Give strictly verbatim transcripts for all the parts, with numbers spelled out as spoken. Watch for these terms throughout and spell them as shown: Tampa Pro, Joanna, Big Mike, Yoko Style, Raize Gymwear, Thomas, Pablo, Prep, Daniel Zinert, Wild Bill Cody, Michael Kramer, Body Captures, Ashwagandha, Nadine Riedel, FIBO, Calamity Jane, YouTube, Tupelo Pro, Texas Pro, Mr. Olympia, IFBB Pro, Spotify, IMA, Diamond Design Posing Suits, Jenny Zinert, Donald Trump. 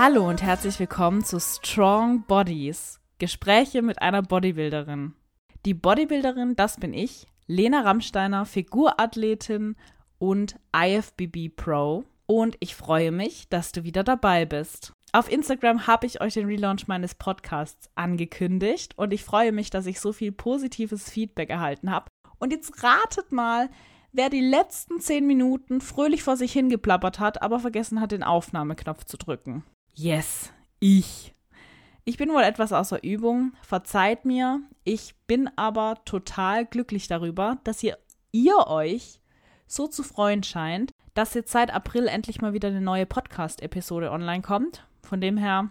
Hallo und herzlich willkommen zu Strong Bodies, Gespräche mit einer Bodybuilderin. Die Bodybuilderin, das bin ich, Lena Rammsteiner, Figurathletin und I F B B Pro. Und ich freue mich, dass du wieder dabei bist. Auf Instagram habe ich euch den Relaunch meines Podcasts angekündigt und ich freue mich, dass ich so viel positives Feedback erhalten habe. Und jetzt ratet mal, wer die letzten zehn Minuten fröhlich vor sich hingeplappert hat, aber vergessen hat, den Aufnahmeknopf zu drücken. Yes, ich. Ich bin wohl etwas außer Übung, verzeiht mir. Ich bin aber total glücklich darüber, dass ihr, ihr euch so zu freuen scheint, dass jetzt seit April endlich mal wieder eine neue Podcast-Episode online kommt. Von dem her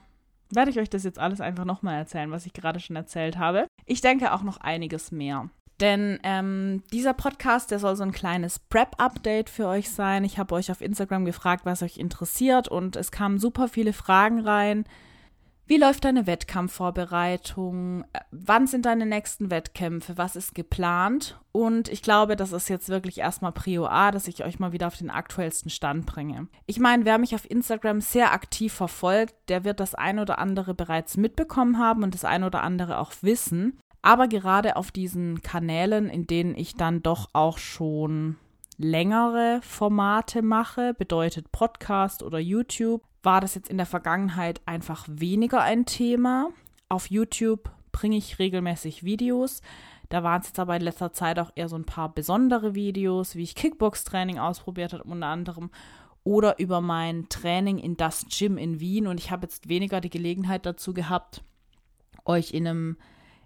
werde ich euch das jetzt alles einfach nochmal erzählen, was ich gerade schon erzählt habe. Ich denke auch noch einiges mehr. Denn ähm, dieser Podcast, der soll so ein kleines Prep-Update für euch sein. Ich habe euch auf Instagram gefragt, was euch interessiert und es kamen super viele Fragen rein. Wie läuft deine Wettkampfvorbereitung? Wann sind deine nächsten Wettkämpfe? Was ist geplant? Und ich glaube, das ist jetzt wirklich erstmal Prio A, dass ich euch mal wieder auf den aktuellsten Stand bringe. Ich meine, wer mich auf Instagram sehr aktiv verfolgt, der wird das ein oder andere bereits mitbekommen haben und das ein oder andere auch wissen. Aber gerade auf diesen Kanälen, in denen ich dann doch auch schon längere Formate mache, bedeutet Podcast oder YouTube, war das jetzt in der Vergangenheit einfach weniger ein Thema. Auf YouTube bringe ich regelmäßig Videos. Da waren es jetzt aber in letzter Zeit auch eher so ein paar besondere Videos, wie ich Kickbox-Training ausprobiert habe unter anderem oder über mein Training in das Gym in Wien. Und ich habe jetzt weniger die Gelegenheit dazu gehabt, euch in einem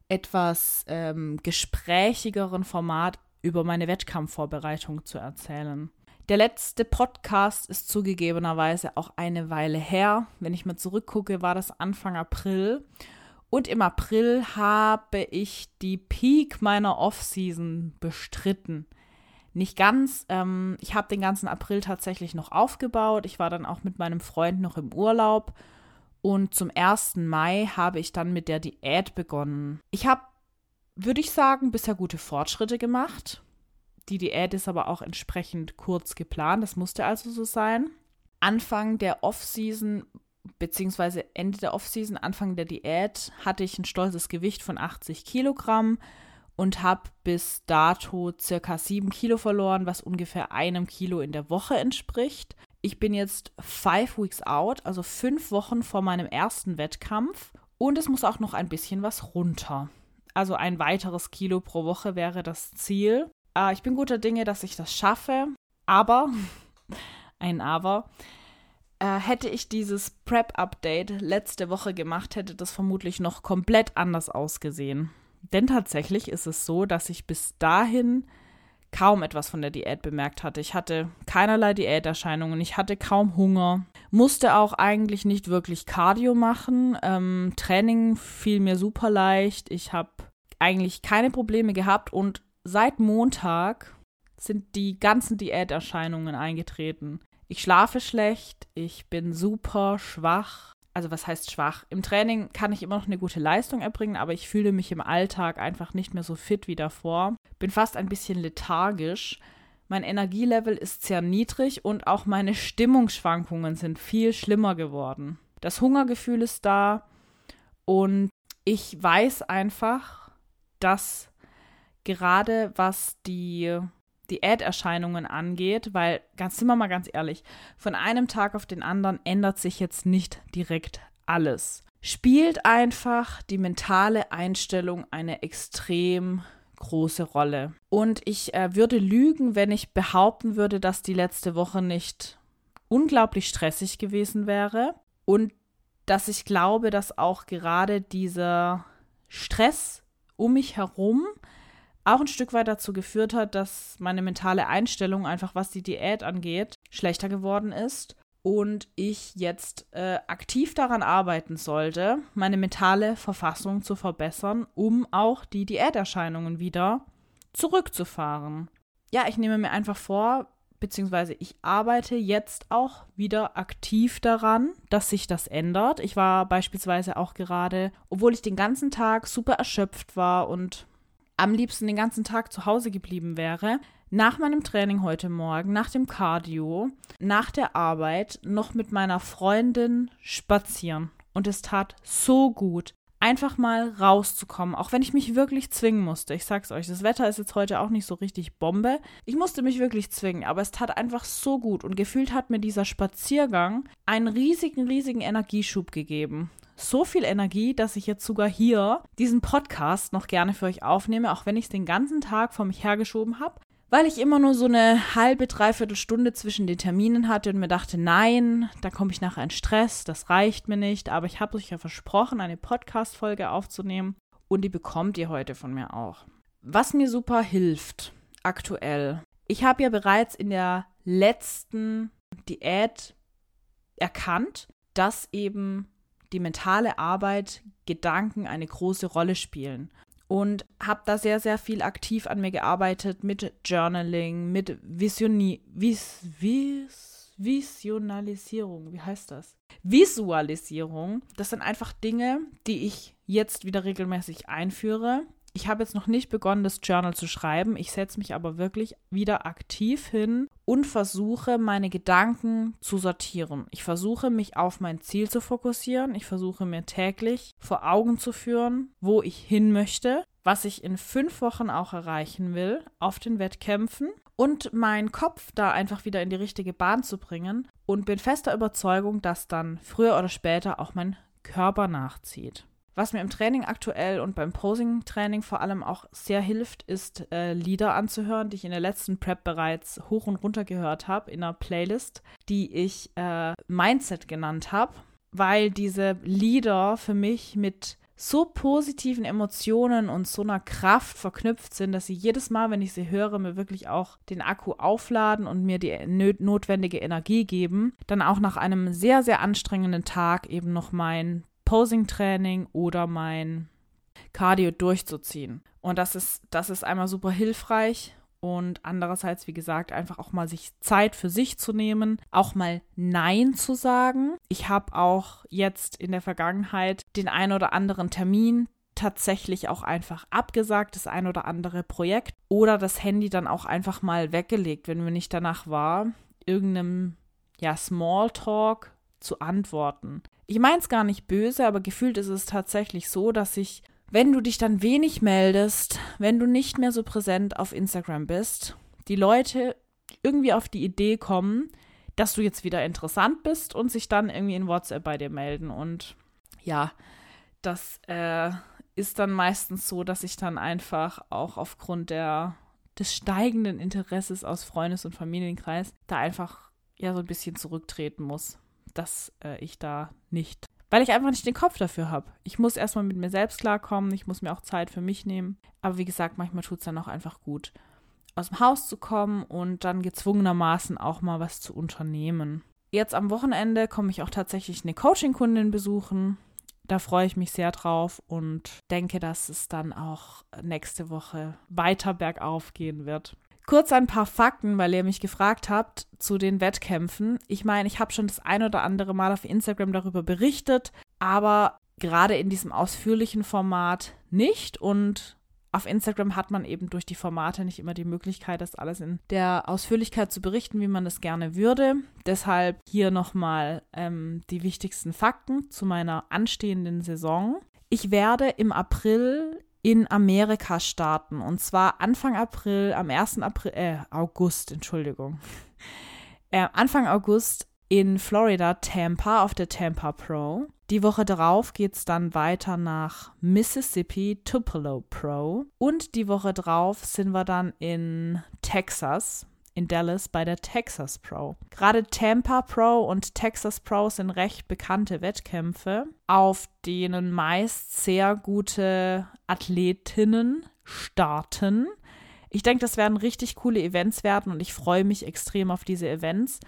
etwas ähm, gesprächigeren Format über meine Wettkampfvorbereitung zu erzählen. Der letzte Podcast ist zugegebenerweise auch eine Weile her. Wenn ich mal zurückgucke, war das Anfang April. Und im April habe ich die Peak meiner Off-Season bestritten. Nicht ganz. Ähm, ich habe den ganzen April tatsächlich noch aufgebaut. Ich war dann auch mit meinem Freund noch im Urlaub. Und zum ersten Mai habe ich dann mit der Diät begonnen. Ich habe, würde ich sagen, bisher gute Fortschritte gemacht. Die Diät ist aber auch entsprechend kurz geplant. Das musste also so sein. Anfang der Off-Season, beziehungsweise Ende der Off-Season, Anfang der Diät, hatte ich ein stolzes Gewicht von achtzig Kilogramm und habe bis dato circa sieben Kilo verloren, was ungefähr einem Kilo in der Woche entspricht. Ich bin jetzt five weeks out, also fünf Wochen vor meinem ersten Wettkampf und es muss auch noch ein bisschen was runter. Also ein weiteres Kilo pro Woche wäre das Ziel. Äh, ich bin guter Dinge, dass ich das schaffe, aber, ein Aber, äh, hätte ich dieses Prep-Update letzte Woche gemacht, hätte das vermutlich noch komplett anders ausgesehen. Denn tatsächlich ist es so, dass ich bis dahin kaum etwas von der Diät bemerkt hatte. Ich hatte keinerlei Diäterscheinungen, ich hatte kaum Hunger, musste auch eigentlich nicht wirklich Cardio machen. Ähm, Training fiel mir super leicht, ich habe eigentlich keine Probleme gehabt und seit Montag sind die ganzen Diäterscheinungen eingetreten. Ich schlafe schlecht, ich bin super schwach. Also was heißt schwach? Im Training kann ich immer noch eine gute Leistung erbringen, aber ich fühle mich im Alltag einfach nicht mehr so fit wie davor. Bin fast ein bisschen lethargisch. Mein Energielevel ist sehr niedrig und auch meine Stimmungsschwankungen sind viel schlimmer geworden. Das Hungergefühl ist da und ich weiß einfach, dass gerade was die Diäterscheinungen angeht, weil, ganz sind wir mal ganz ehrlich, von einem Tag auf den anderen ändert sich jetzt nicht direkt alles. Spielt einfach die mentale Einstellung eine extrem große Rolle. Und ich äh, würde lügen, wenn ich behaupten würde, dass die letzte Woche nicht unglaublich stressig gewesen wäre und dass ich glaube, dass auch gerade dieser Stress um mich herum auch ein Stück weit dazu geführt hat, dass meine mentale Einstellung einfach, was die Diät angeht, schlechter geworden ist und ich jetzt äh, aktiv daran arbeiten sollte, meine mentale Verfassung zu verbessern, um auch die Diäterscheinungen wieder zurückzufahren. Ja, ich nehme mir einfach vor, beziehungsweise ich arbeite jetzt auch wieder aktiv daran, dass sich das ändert. Ich war beispielsweise auch gerade, obwohl ich den ganzen Tag super erschöpft war und am liebsten den ganzen Tag zu Hause geblieben wäre, nach meinem Training heute Morgen, nach dem Cardio, nach der Arbeit noch mit meiner Freundin spazieren. Und es tat so gut, einfach mal rauszukommen, auch wenn ich mich wirklich zwingen musste. Ich sag's euch, das Wetter ist jetzt heute auch nicht so richtig Bombe. Ich musste mich wirklich zwingen, aber es tat einfach so gut. Und gefühlt hat mir dieser Spaziergang einen riesigen, riesigen Energieschub gegeben. So viel Energie, dass ich jetzt sogar hier diesen Podcast noch gerne für euch aufnehme, auch wenn ich es den ganzen Tag vor mich hergeschoben habe, weil ich immer nur so eine halbe, dreiviertel Stunde zwischen den Terminen hatte und mir dachte, nein, da komme ich nachher in Stress, das reicht mir nicht, aber ich habe euch ja versprochen, eine Podcast-Folge aufzunehmen und die bekommt ihr heute von mir auch. Was mir super hilft aktuell, ich habe ja bereits in der letzten Diät erkannt, dass eben die mentale Arbeit, Gedanken eine große Rolle spielen. Und habe da sehr, sehr viel aktiv an mir gearbeitet mit Journaling, mit Visioni- Vis- Vis- Visionalisierung. Wie heißt das? Visualisierung. Das sind einfach Dinge, die ich jetzt wieder regelmäßig einführe. Ich habe jetzt noch nicht begonnen, das Journal zu schreiben. Ich setze mich aber wirklich wieder aktiv hin und versuche, meine Gedanken zu sortieren. Ich versuche, mich auf mein Ziel zu fokussieren. Ich versuche, mir täglich vor Augen zu führen, wo ich hin möchte, was ich in fünf Wochen auch erreichen will auf den Wettkämpfen und meinen Kopf da einfach wieder in die richtige Bahn zu bringen und bin fester Überzeugung, dass dann früher oder später auch mein Körper nachzieht. Was mir im Training aktuell und beim Posing-Training vor allem auch sehr hilft, ist äh, Lieder anzuhören, die ich in der letzten Prep bereits hoch und runter gehört habe, in einer Playlist, die ich äh, Mindset genannt habe, weil diese Lieder für mich mit so positiven Emotionen und so einer Kraft verknüpft sind, dass sie jedes Mal, wenn ich sie höre, mir wirklich auch den Akku aufladen und mir die nö- notwendige Energie geben, dann auch nach einem sehr, sehr anstrengenden Tag eben noch mein Posing-Training oder mein Cardio durchzuziehen. Und das ist, das ist einmal super hilfreich und andererseits, wie gesagt, einfach auch mal sich Zeit für sich zu nehmen, auch mal Nein zu sagen. Ich habe auch jetzt in der Vergangenheit den einen oder anderen Termin tatsächlich auch einfach abgesagt, das ein oder andere Projekt oder das Handy dann auch einfach mal weggelegt, wenn mir nicht danach war, irgendeinem ja, Smalltalk zu antworten. Ich meine es gar nicht böse, aber gefühlt ist es tatsächlich so, dass ich, wenn du dich dann wenig meldest, wenn du nicht mehr so präsent auf Instagram bist, die Leute irgendwie auf die Idee kommen, dass du jetzt wieder interessant bist und sich dann irgendwie in WhatsApp bei dir melden. Und ja, das äh, ist dann meistens so, dass ich dann einfach auch aufgrund der, des steigenden Interesses aus Freundes- und Familienkreis da einfach ja so ein bisschen zurücktreten muss. dass äh, ich da nicht, weil ich einfach nicht den Kopf dafür habe. Ich muss erstmal mit mir selbst klarkommen, ich muss mir auch Zeit für mich nehmen, aber wie gesagt, manchmal tut es dann auch einfach gut, aus dem Haus zu kommen und dann gezwungenermaßen auch mal was zu unternehmen. Jetzt am Wochenende komme ich auch tatsächlich eine Coaching-Kundin besuchen, da freue ich mich sehr drauf und denke, dass es dann auch nächste Woche weiter bergauf gehen wird. Kurz ein paar Fakten, weil ihr mich gefragt habt zu den Wettkämpfen. Ich meine, ich habe schon das ein oder andere Mal auf Instagram darüber berichtet, aber gerade in diesem ausführlichen Format nicht. Und auf Instagram hat man eben durch die Formate nicht immer die Möglichkeit, das alles in der Ausführlichkeit zu berichten, wie man das gerne würde. Deshalb hier nochmal ähm, die wichtigsten Fakten zu meiner anstehenden Saison. Ich werde im April in Amerika starten und zwar Anfang April, am ersten April, äh, August, Entschuldigung, äh, Anfang August in Florida, Tampa, auf der Tampa Pro. Die Woche darauf geht es dann weiter nach Mississippi, Tupelo Pro und die Woche drauf sind wir dann in Texas, in Dallas bei der Texas Pro. Gerade Tampa Pro und Texas Pro sind recht bekannte Wettkämpfe, auf denen meist sehr gute Athletinnen starten. Ich denke, das werden richtig coole Events werden und ich freue mich extrem auf diese Events.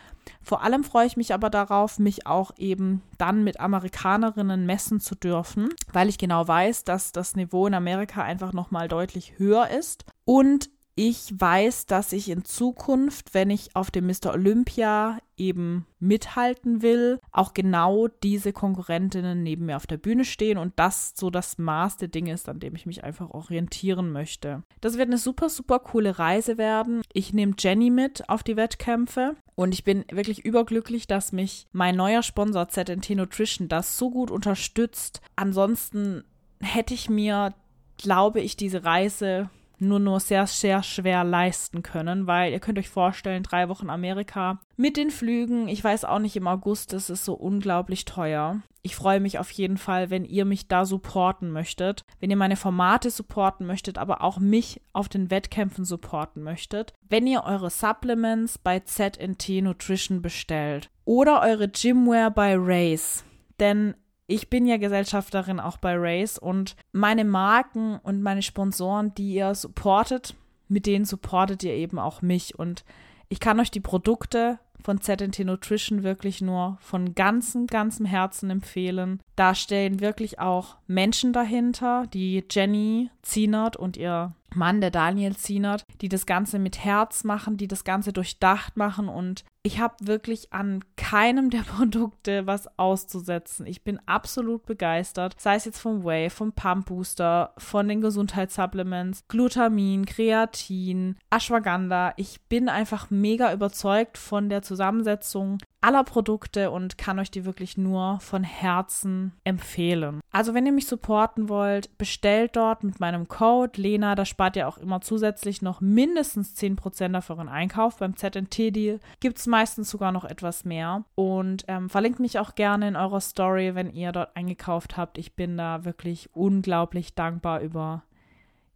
Vor allem freue ich mich aber darauf, mich auch eben dann mit Amerikanerinnen messen zu dürfen, weil ich genau weiß, dass das Niveau in Amerika einfach nochmal deutlich höher ist und ich weiß, dass ich in Zukunft, wenn ich auf dem Mister Olympia eben mithalten will, auch genau diese Konkurrentinnen neben mir auf der Bühne stehen und das so das Maß der Dinge ist, an dem ich mich einfach orientieren möchte. Das wird eine super, super coole Reise werden. Ich nehme Jenny mit auf die Wettkämpfe und ich bin wirklich überglücklich, dass mich mein neuer Sponsor Z N T Nutrition das so gut unterstützt. Ansonsten hätte ich mir, glaube ich, diese Reise nur nur sehr, sehr schwer leisten können, weil ihr könnt euch vorstellen, drei Wochen Amerika mit den Flügen, ich weiß auch nicht, im August ist es so unglaublich teuer. Ich freue mich auf jeden Fall, wenn ihr mich da supporten möchtet, wenn ihr meine Formate supporten möchtet, aber auch mich auf den Wettkämpfen supporten möchtet. Wenn ihr eure Supplements bei Z N T Nutrition bestellt oder eure Gymwear bei Raize, denn ich bin ja Gesellschafterin auch bei Raize und meine Marken und meine Sponsoren, die ihr supportet, mit denen supportet ihr eben auch mich. Und ich kann euch die Produkte von Z N T Nutrition wirklich nur von ganzem, ganzem Herzen empfehlen. Da stehen wirklich auch Menschen dahinter, die Jenny Zinert und ihr Mann, der Daniel Zinert, die das Ganze mit Herz machen, die das Ganze durchdacht machen und ich habe wirklich an keinem der Produkte was auszusetzen. Ich bin absolut begeistert, sei es jetzt vom Whey, vom Pump Booster, von den Gesundheitssupplements, Glutamin, Kreatin, Ashwagandha. Ich bin einfach mega überzeugt von der Zusammensetzung aller Produkte und kann euch die wirklich nur von Herzen empfehlen. Also wenn ihr mich supporten wollt, bestellt dort mit meinem Code Lena, da spart ihr auch immer zusätzlich noch mindestens zehn Prozent auf euren Einkauf. Beim Z N T-Deal gibt es meistens sogar noch etwas mehr und ähm, verlinkt mich auch gerne in eurer Story, wenn ihr dort eingekauft habt. Ich bin da wirklich unglaublich dankbar über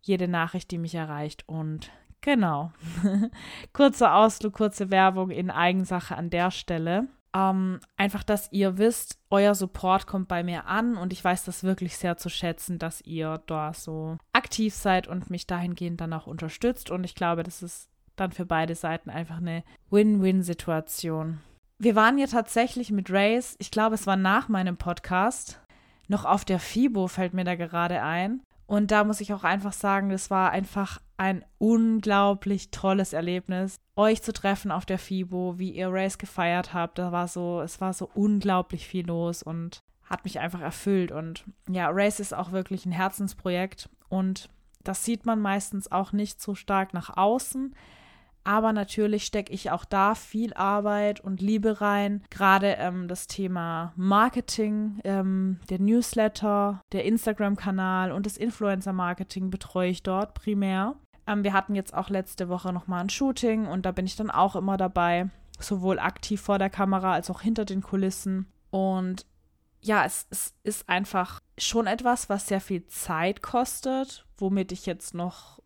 jede Nachricht, die mich erreicht und genau. Kurzer Ausflug, kurze Werbung in Eigensache an der Stelle. Ähm, einfach, dass ihr wisst, euer Support kommt bei mir an und ich weiß das wirklich sehr zu schätzen, dass ihr da so aktiv seid und mich dahingehend dann auch unterstützt und ich glaube, das ist dann für beide Seiten einfach eine Win-Win-Situation. Wir waren ja tatsächlich mit Raize, ich glaube, es war nach meinem Podcast, noch auf der FIBO fällt mir da gerade ein. Und da muss ich auch einfach sagen, das war einfach ein unglaublich tolles Erlebnis, euch zu treffen auf der FIBO, wie ihr Raize gefeiert habt. Da war so, es war so unglaublich viel los und hat mich einfach erfüllt. Und ja, Raize ist auch wirklich ein Herzensprojekt und das sieht man meistens auch nicht so stark nach außen. Aber natürlich stecke ich auch da viel Arbeit und Liebe rein. Gerade ähm, das Thema Marketing, ähm, der Newsletter, der Instagram-Kanal und das Influencer-Marketing betreue ich dort primär. Ähm, wir hatten jetzt auch letzte Woche nochmal ein Shooting und da bin ich dann auch immer dabei. Sowohl aktiv vor der Kamera als auch hinter den Kulissen. Und ja, es, es ist einfach schon etwas, was sehr viel Zeit kostet, womit ich jetzt noch,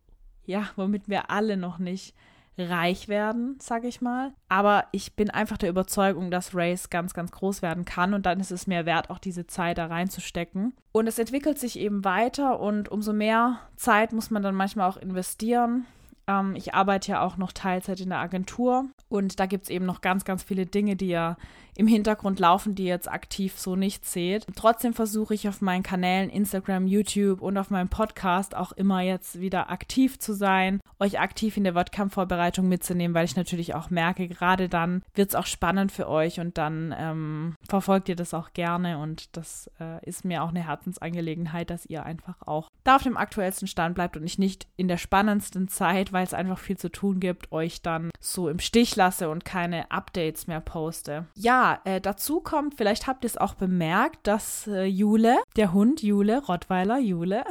ja, womit wir alle noch nicht reich werden, sage ich mal. Aber ich bin einfach der Überzeugung, dass Raize ganz, ganz groß werden kann und dann ist es mir wert, auch diese Zeit da reinzustecken. Und es entwickelt sich eben weiter und umso mehr Zeit muss man dann manchmal auch investieren. Ähm, ich arbeite ja auch noch Teilzeit in der Agentur und da gibt es eben noch ganz, ganz viele Dinge, die ja im Hintergrund laufen, die ihr jetzt aktiv so nicht seht. Trotzdem versuche ich auf meinen Kanälen Instagram, YouTube und auf meinem Podcast auch immer jetzt wieder aktiv zu sein, euch aktiv in der Wettkampfvorbereitung mitzunehmen, weil ich natürlich auch merke, gerade dann wird es auch spannend für euch und dann ähm, verfolgt ihr das auch gerne und das äh, ist mir auch eine Herzensangelegenheit, dass ihr einfach auch da auf dem aktuellsten Stand bleibt und ich nicht in der spannendsten Zeit, weil es einfach viel zu tun gibt, euch dann so im Stich lasse und keine Updates mehr poste. Ja, Ja, äh, dazu kommt, vielleicht habt ihr es auch bemerkt, dass äh, Jule, der Hund Jule, Rottweiler Jule,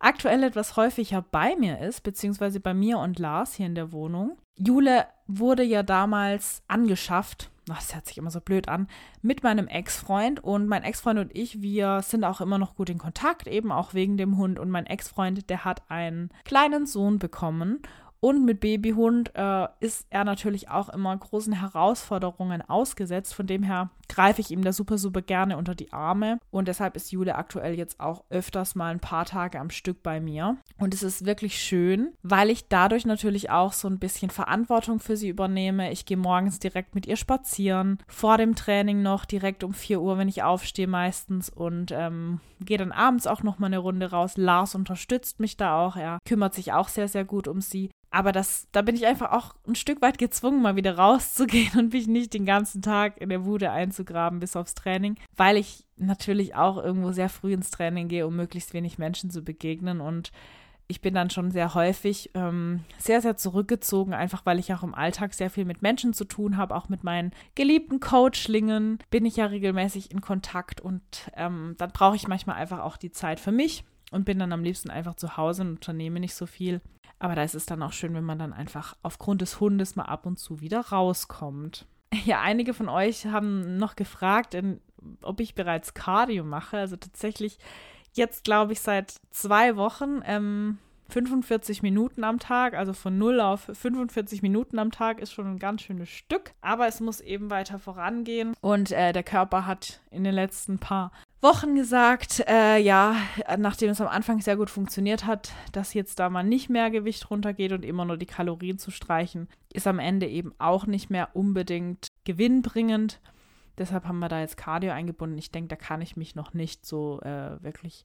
aktuell etwas häufiger bei mir ist, beziehungsweise bei mir und Lars hier in der Wohnung. Jule wurde ja damals angeschafft, ach, das hört sich immer so blöd an, mit meinem Ex-Freund und mein Ex-Freund und ich, wir sind auch immer noch gut in Kontakt, eben auch wegen dem Hund und mein Ex-Freund, der hat einen kleinen Sohn bekommen. Und mit Babyhund äh, ist er natürlich auch immer großen Herausforderungen ausgesetzt. Von dem her greife ich ihm da super, super gerne unter die Arme. Und deshalb ist Jule aktuell jetzt auch öfters mal ein paar Tage am Stück bei mir. Und es ist wirklich schön, weil ich dadurch natürlich auch so ein bisschen Verantwortung für sie übernehme. Ich gehe morgens direkt mit ihr spazieren, vor dem Training noch, direkt um vier Uhr, wenn ich aufstehe meistens. Und ähm, gehe dann abends auch nochmal eine Runde raus. Lars unterstützt mich da auch. Er kümmert sich auch sehr, sehr gut um sie. Aber das, da bin ich einfach auch ein Stück weit gezwungen, mal wieder rauszugehen und mich nicht den ganzen Tag in der Bude einzugraben bis aufs Training, weil ich natürlich auch irgendwo sehr früh ins Training gehe, um möglichst wenig Menschen zu begegnen. Und ich bin dann schon sehr häufig ähm, sehr, sehr zurückgezogen, einfach weil ich auch im Alltag sehr viel mit Menschen zu tun habe, auch mit meinen geliebten Coachlingen bin ich ja regelmäßig in Kontakt und ähm, dann brauche ich manchmal einfach auch die Zeit für mich und bin dann am liebsten einfach zu Hause und unternehme nicht so viel. Aber da ist es dann auch schön, wenn man dann einfach aufgrund des Hundes mal ab und zu wieder rauskommt. Ja, einige von euch haben noch gefragt, in, ob ich bereits Cardio mache. Also tatsächlich jetzt, glaube ich, seit zwei Wochen ähm, fünfundvierzig Minuten am Tag. Also von null auf fünfundvierzig Minuten am Tag ist schon ein ganz schönes Stück. Aber es muss eben weiter vorangehen. Und äh, der Körper hat in den letzten paar Wochen gesagt, äh, ja, nachdem es am Anfang sehr gut funktioniert hat, dass jetzt da mal nicht mehr Gewicht runtergeht und immer nur die Kalorien zu streichen, ist am Ende eben auch nicht mehr unbedingt gewinnbringend. Deshalb haben wir da jetzt Cardio eingebunden. Ich denke, da kann ich mich noch nicht so äh, wirklich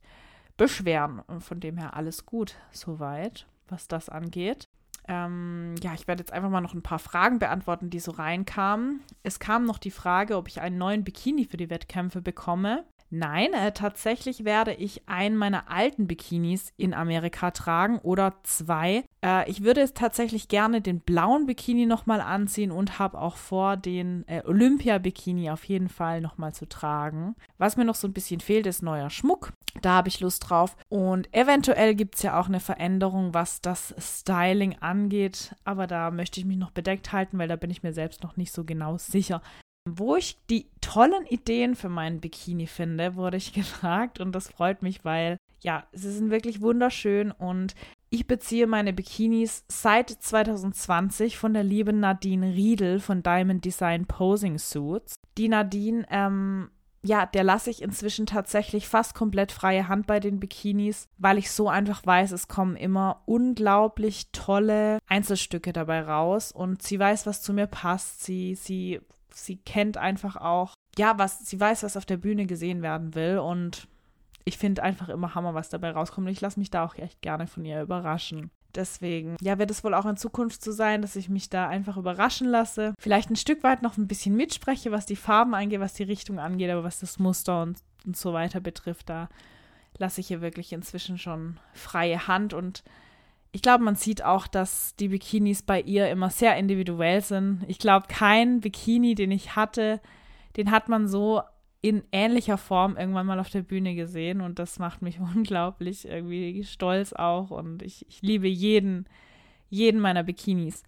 beschweren. Und von dem her alles gut soweit, was das angeht. Ähm, ja, ich werde jetzt einfach mal noch ein paar Fragen beantworten, die so reinkamen. Es kam noch die Frage, ob ich einen neuen Bikini für die Wettkämpfe bekomme. Nein, äh, tatsächlich werde ich einen meiner alten Bikinis in Amerika tragen oder zwei. Äh, ich würde es tatsächlich gerne den blauen Bikini nochmal anziehen und habe auch vor, den äh, Olympia-Bikini auf jeden Fall nochmal zu tragen. Was mir noch so ein bisschen fehlt, ist neuer Schmuck. Da habe ich Lust drauf. Und eventuell gibt es ja auch eine Veränderung, was das Styling angeht. Aber da möchte ich mich noch bedeckt halten, weil da bin ich mir selbst noch nicht so genau sicher. Wo ich die tollen Ideen für meinen Bikini finde, wurde ich gefragt und das freut mich, weil ja, sie sind wirklich wunderschön und ich beziehe meine Bikinis seit zwanzig zwanzig von der lieben Nadine Riedel von Diamond Design Posing Suits. Die Nadine, ähm, ja, der lasse ich inzwischen tatsächlich fast komplett freie Hand bei den Bikinis, weil ich so einfach weiß, es kommen immer unglaublich tolle Einzelstücke dabei raus und sie weiß, was zu mir passt, sie, sie Sie kennt einfach auch, ja, was, sie weiß, was auf der Bühne gesehen werden will und ich finde einfach immer Hammer, was dabei rauskommt. Ich lasse mich da auch echt gerne von ihr überraschen. Deswegen, ja, wird es wohl auch in Zukunft so sein, dass ich mich da einfach überraschen lasse. Vielleicht ein Stück weit noch ein bisschen mitspreche, was die Farben angeht, was die Richtung angeht, aber was das Muster und, und so weiter betrifft, da lasse ich ihr wirklich inzwischen schon freie Hand und ich glaube, man sieht auch, dass die Bikinis bei ihr immer sehr individuell sind. Ich glaube, kein Bikini, den ich hatte, den hat man so in ähnlicher Form irgendwann mal auf der Bühne gesehen. Und das macht mich unglaublich irgendwie stolz auch. Und ich, ich liebe jeden, jeden meiner Bikinis.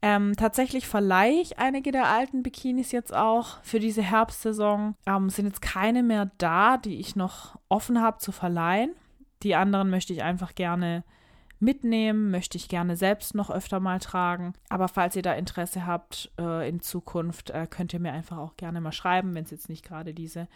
Ähm, tatsächlich verleihe ich einige der alten Bikinis jetzt auch für diese Herbstsaison. Ähm, sind jetzt keine mehr da, die ich noch offen habe zu verleihen. Die anderen möchte ich einfach gerne mitnehmen, möchte ich gerne selbst noch öfter mal tragen. Aber falls ihr da Interesse habt äh, in Zukunft, äh, könnt ihr mir einfach auch gerne mal schreiben, wenn es jetzt nicht gerade diese,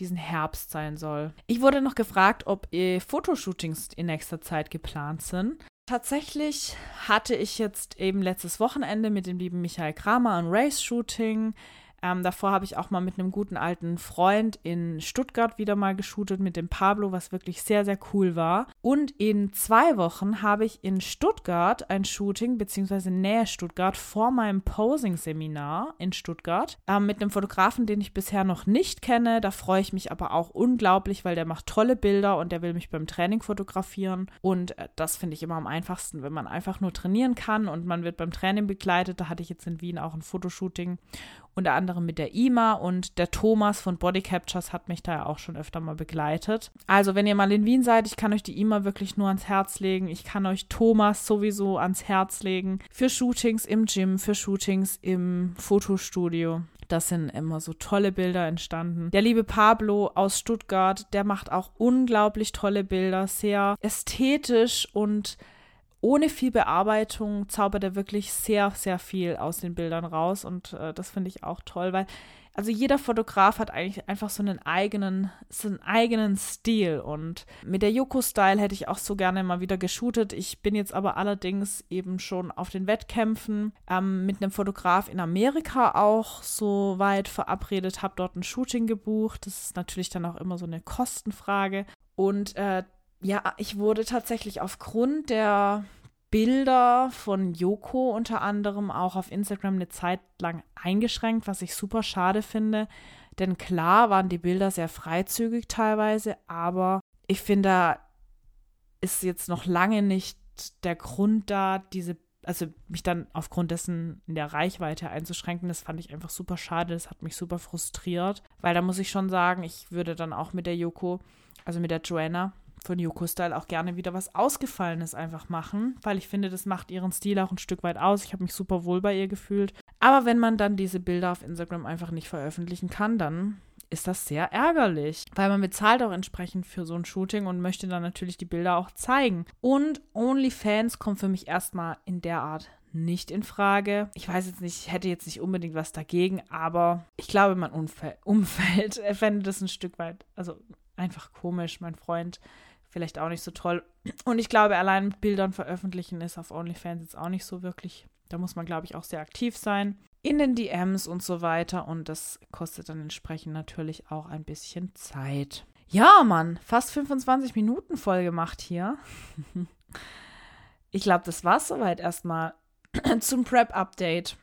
diesen Herbst sein soll. Ich wurde noch gefragt, ob äh, Fotoshootings in nächster Zeit geplant sind. Tatsächlich hatte ich jetzt eben letztes Wochenende mit dem lieben Michael Kramer ein Race-Shooting. Ähm, davor habe ich auch mal mit einem guten alten Freund in Stuttgart wieder mal geshootet mit dem Pablo, was wirklich sehr, sehr cool war. Und in zwei Wochen habe ich in Stuttgart ein Shooting, beziehungsweise nähe Stuttgart, vor meinem Posing-Seminar in Stuttgart ähm, mit einem Fotografen, den ich bisher noch nicht kenne. Da freue ich mich aber auch unglaublich, weil der macht tolle Bilder und der will mich beim Training fotografieren. Und äh, das finde ich immer am einfachsten, wenn man einfach nur trainieren kann und man wird beim Training begleitet. Da hatte ich jetzt in Wien auch ein Fotoshooting, unter anderem mit der I M A, und der Thomas von Body Captures hat mich da ja auch schon öfter mal begleitet. Also wenn ihr mal in Wien seid, ich kann euch die I M A wirklich nur ans Herz legen. Ich kann euch Thomas sowieso ans Herz legen. Für Shootings im Gym, für Shootings im Fotostudio. Das sind immer so tolle Bilder entstanden. Der liebe Pablo aus Stuttgart, der macht auch unglaublich tolle Bilder, sehr ästhetisch und ohne viel Bearbeitung zaubert er wirklich sehr, sehr viel aus den Bildern raus und äh, das finde ich auch toll, weil also jeder Fotograf hat eigentlich einfach so einen eigenen, so einen eigenen Stil und mit der Yoko Style hätte ich auch so gerne mal wieder geshootet. Ich bin jetzt aber allerdings eben schon auf den Wettkämpfen ähm, mit einem Fotograf in Amerika auch so weit verabredet, habe dort ein Shooting gebucht. Das ist natürlich dann auch immer so eine Kostenfrage und äh, ja, ich wurde tatsächlich aufgrund der Bilder von Yoko unter anderem auch auf Instagram eine Zeit lang eingeschränkt, was ich super schade finde. Denn klar waren die Bilder sehr freizügig teilweise, aber ich finde, da ist jetzt noch lange nicht der Grund da, diese, also mich dann aufgrund dessen in der Reichweite einzuschränken. Das fand ich einfach super schade, das hat mich super frustriert. Weil da muss ich schon sagen, ich würde dann auch mit der Yoko, also mit der Joanna, von Yoko Style auch gerne wieder was Ausgefallenes einfach machen, weil ich finde, das macht ihren Stil auch ein Stück weit aus. Ich habe mich super wohl bei ihr gefühlt. Aber wenn man dann diese Bilder auf Instagram einfach nicht veröffentlichen kann, dann ist das sehr ärgerlich, weil man bezahlt auch entsprechend für so ein Shooting und möchte dann natürlich die Bilder auch zeigen. Und OnlyFans kommt für mich erstmal in der Art nicht in Frage. Ich weiß jetzt nicht, ich hätte jetzt nicht unbedingt was dagegen, aber ich glaube, mein Umfeld, Umfeld fände das ein Stück weit, also einfach komisch, mein Freund, vielleicht auch nicht so toll. Und ich glaube, allein mit Bildern veröffentlichen ist auf OnlyFans jetzt auch nicht so wirklich. Da muss man, glaube ich, auch sehr aktiv sein. In den D Ms und so weiter. Und das kostet dann entsprechend natürlich auch ein bisschen Zeit. Ja, Mann, fast fünfundzwanzig Minuten voll gemacht hier. Ich glaube, das war's soweit erstmal zum Prep-Update.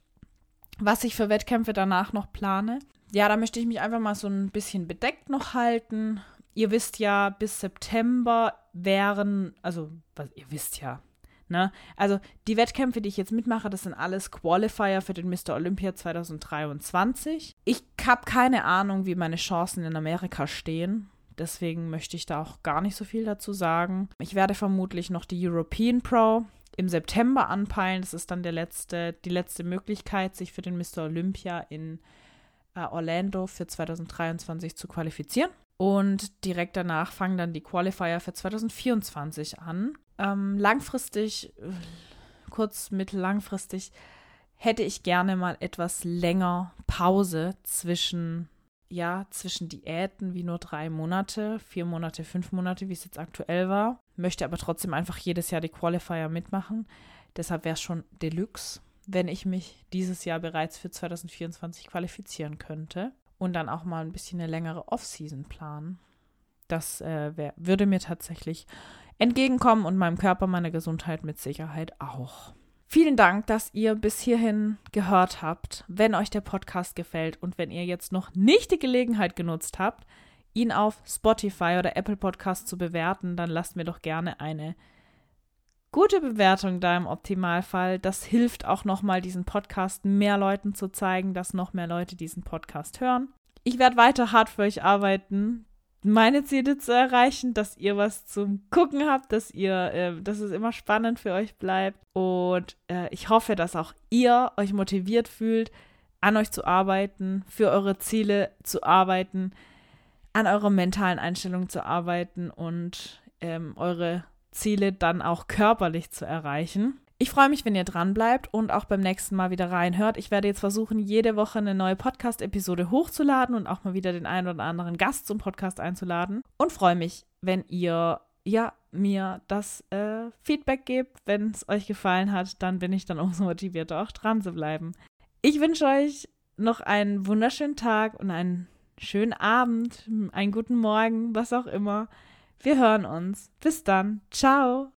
Was ich für Wettkämpfe danach noch plane. Ja, da möchte ich mich einfach mal so ein bisschen bedeckt noch halten. Ihr wisst ja, bis September wären, also was, ihr wisst ja, ne? Also die Wettkämpfe, die ich jetzt mitmache, das sind alles Qualifier für den Mister Olympia zwanzig dreiundzwanzig. Ich habe keine Ahnung, wie meine Chancen in Amerika stehen. Deswegen möchte ich da auch gar nicht so viel dazu sagen. Ich werde vermutlich noch die European Pro im September anpeilen. Das ist dann der letzte, die letzte Möglichkeit, sich für den Mister Olympia in äh, Orlando für zwanzig dreiundzwanzig zu qualifizieren. Und direkt danach fangen dann die Qualifier für zwanzig vierundzwanzig an. Ähm, langfristig, kurz-, mittel-langfristig, hätte ich gerne mal etwas länger Pause zwischen, ja, zwischen Diäten wie nur drei Monate, vier Monate, fünf Monate, wie es jetzt aktuell war. Möchte aber trotzdem einfach jedes Jahr die Qualifier mitmachen. Deshalb wäre es schon Deluxe, wenn ich mich dieses Jahr bereits für zwanzig vierundzwanzig qualifizieren könnte. Und dann auch mal ein bisschen eine längere Off-Season planen. Das äh, wär, würde mir tatsächlich entgegenkommen und meinem Körper, meiner Gesundheit mit Sicherheit auch. Vielen Dank, dass ihr bis hierhin gehört habt. Wenn euch der Podcast gefällt und wenn ihr jetzt noch nicht die Gelegenheit genutzt habt, ihn auf Spotify oder Apple Podcasts zu bewerten, dann lasst mir doch gerne eine gute Bewertung da im Optimalfall. Das hilft auch nochmal, diesen Podcast mehr Leuten zu zeigen, dass noch mehr Leute diesen Podcast hören. Ich werde weiter hart für euch arbeiten, meine Ziele zu erreichen, dass ihr was zum Gucken habt, dass ihr, äh, dass es immer spannend für euch bleibt. Und äh, ich hoffe, dass auch ihr euch motiviert fühlt, an euch zu arbeiten, für eure Ziele zu arbeiten, an eurer mentalen Einstellung zu arbeiten und ähm, eure Ziele dann auch körperlich zu erreichen. Ich freue mich, wenn ihr dran bleibt und auch beim nächsten Mal wieder reinhört. Ich werde jetzt versuchen, jede Woche eine neue Podcast-Episode hochzuladen und auch mal wieder den einen oder anderen Gast zum Podcast einzuladen. Und freue mich, wenn ihr ja, mir das äh, Feedback gebt. Wenn es euch gefallen hat, dann bin ich dann umso motivierter, auch dran zu bleiben. Ich wünsche euch noch einen wunderschönen Tag und einen schönen Abend, einen guten Morgen, was auch immer. Wir hören uns. Bis dann. Ciao.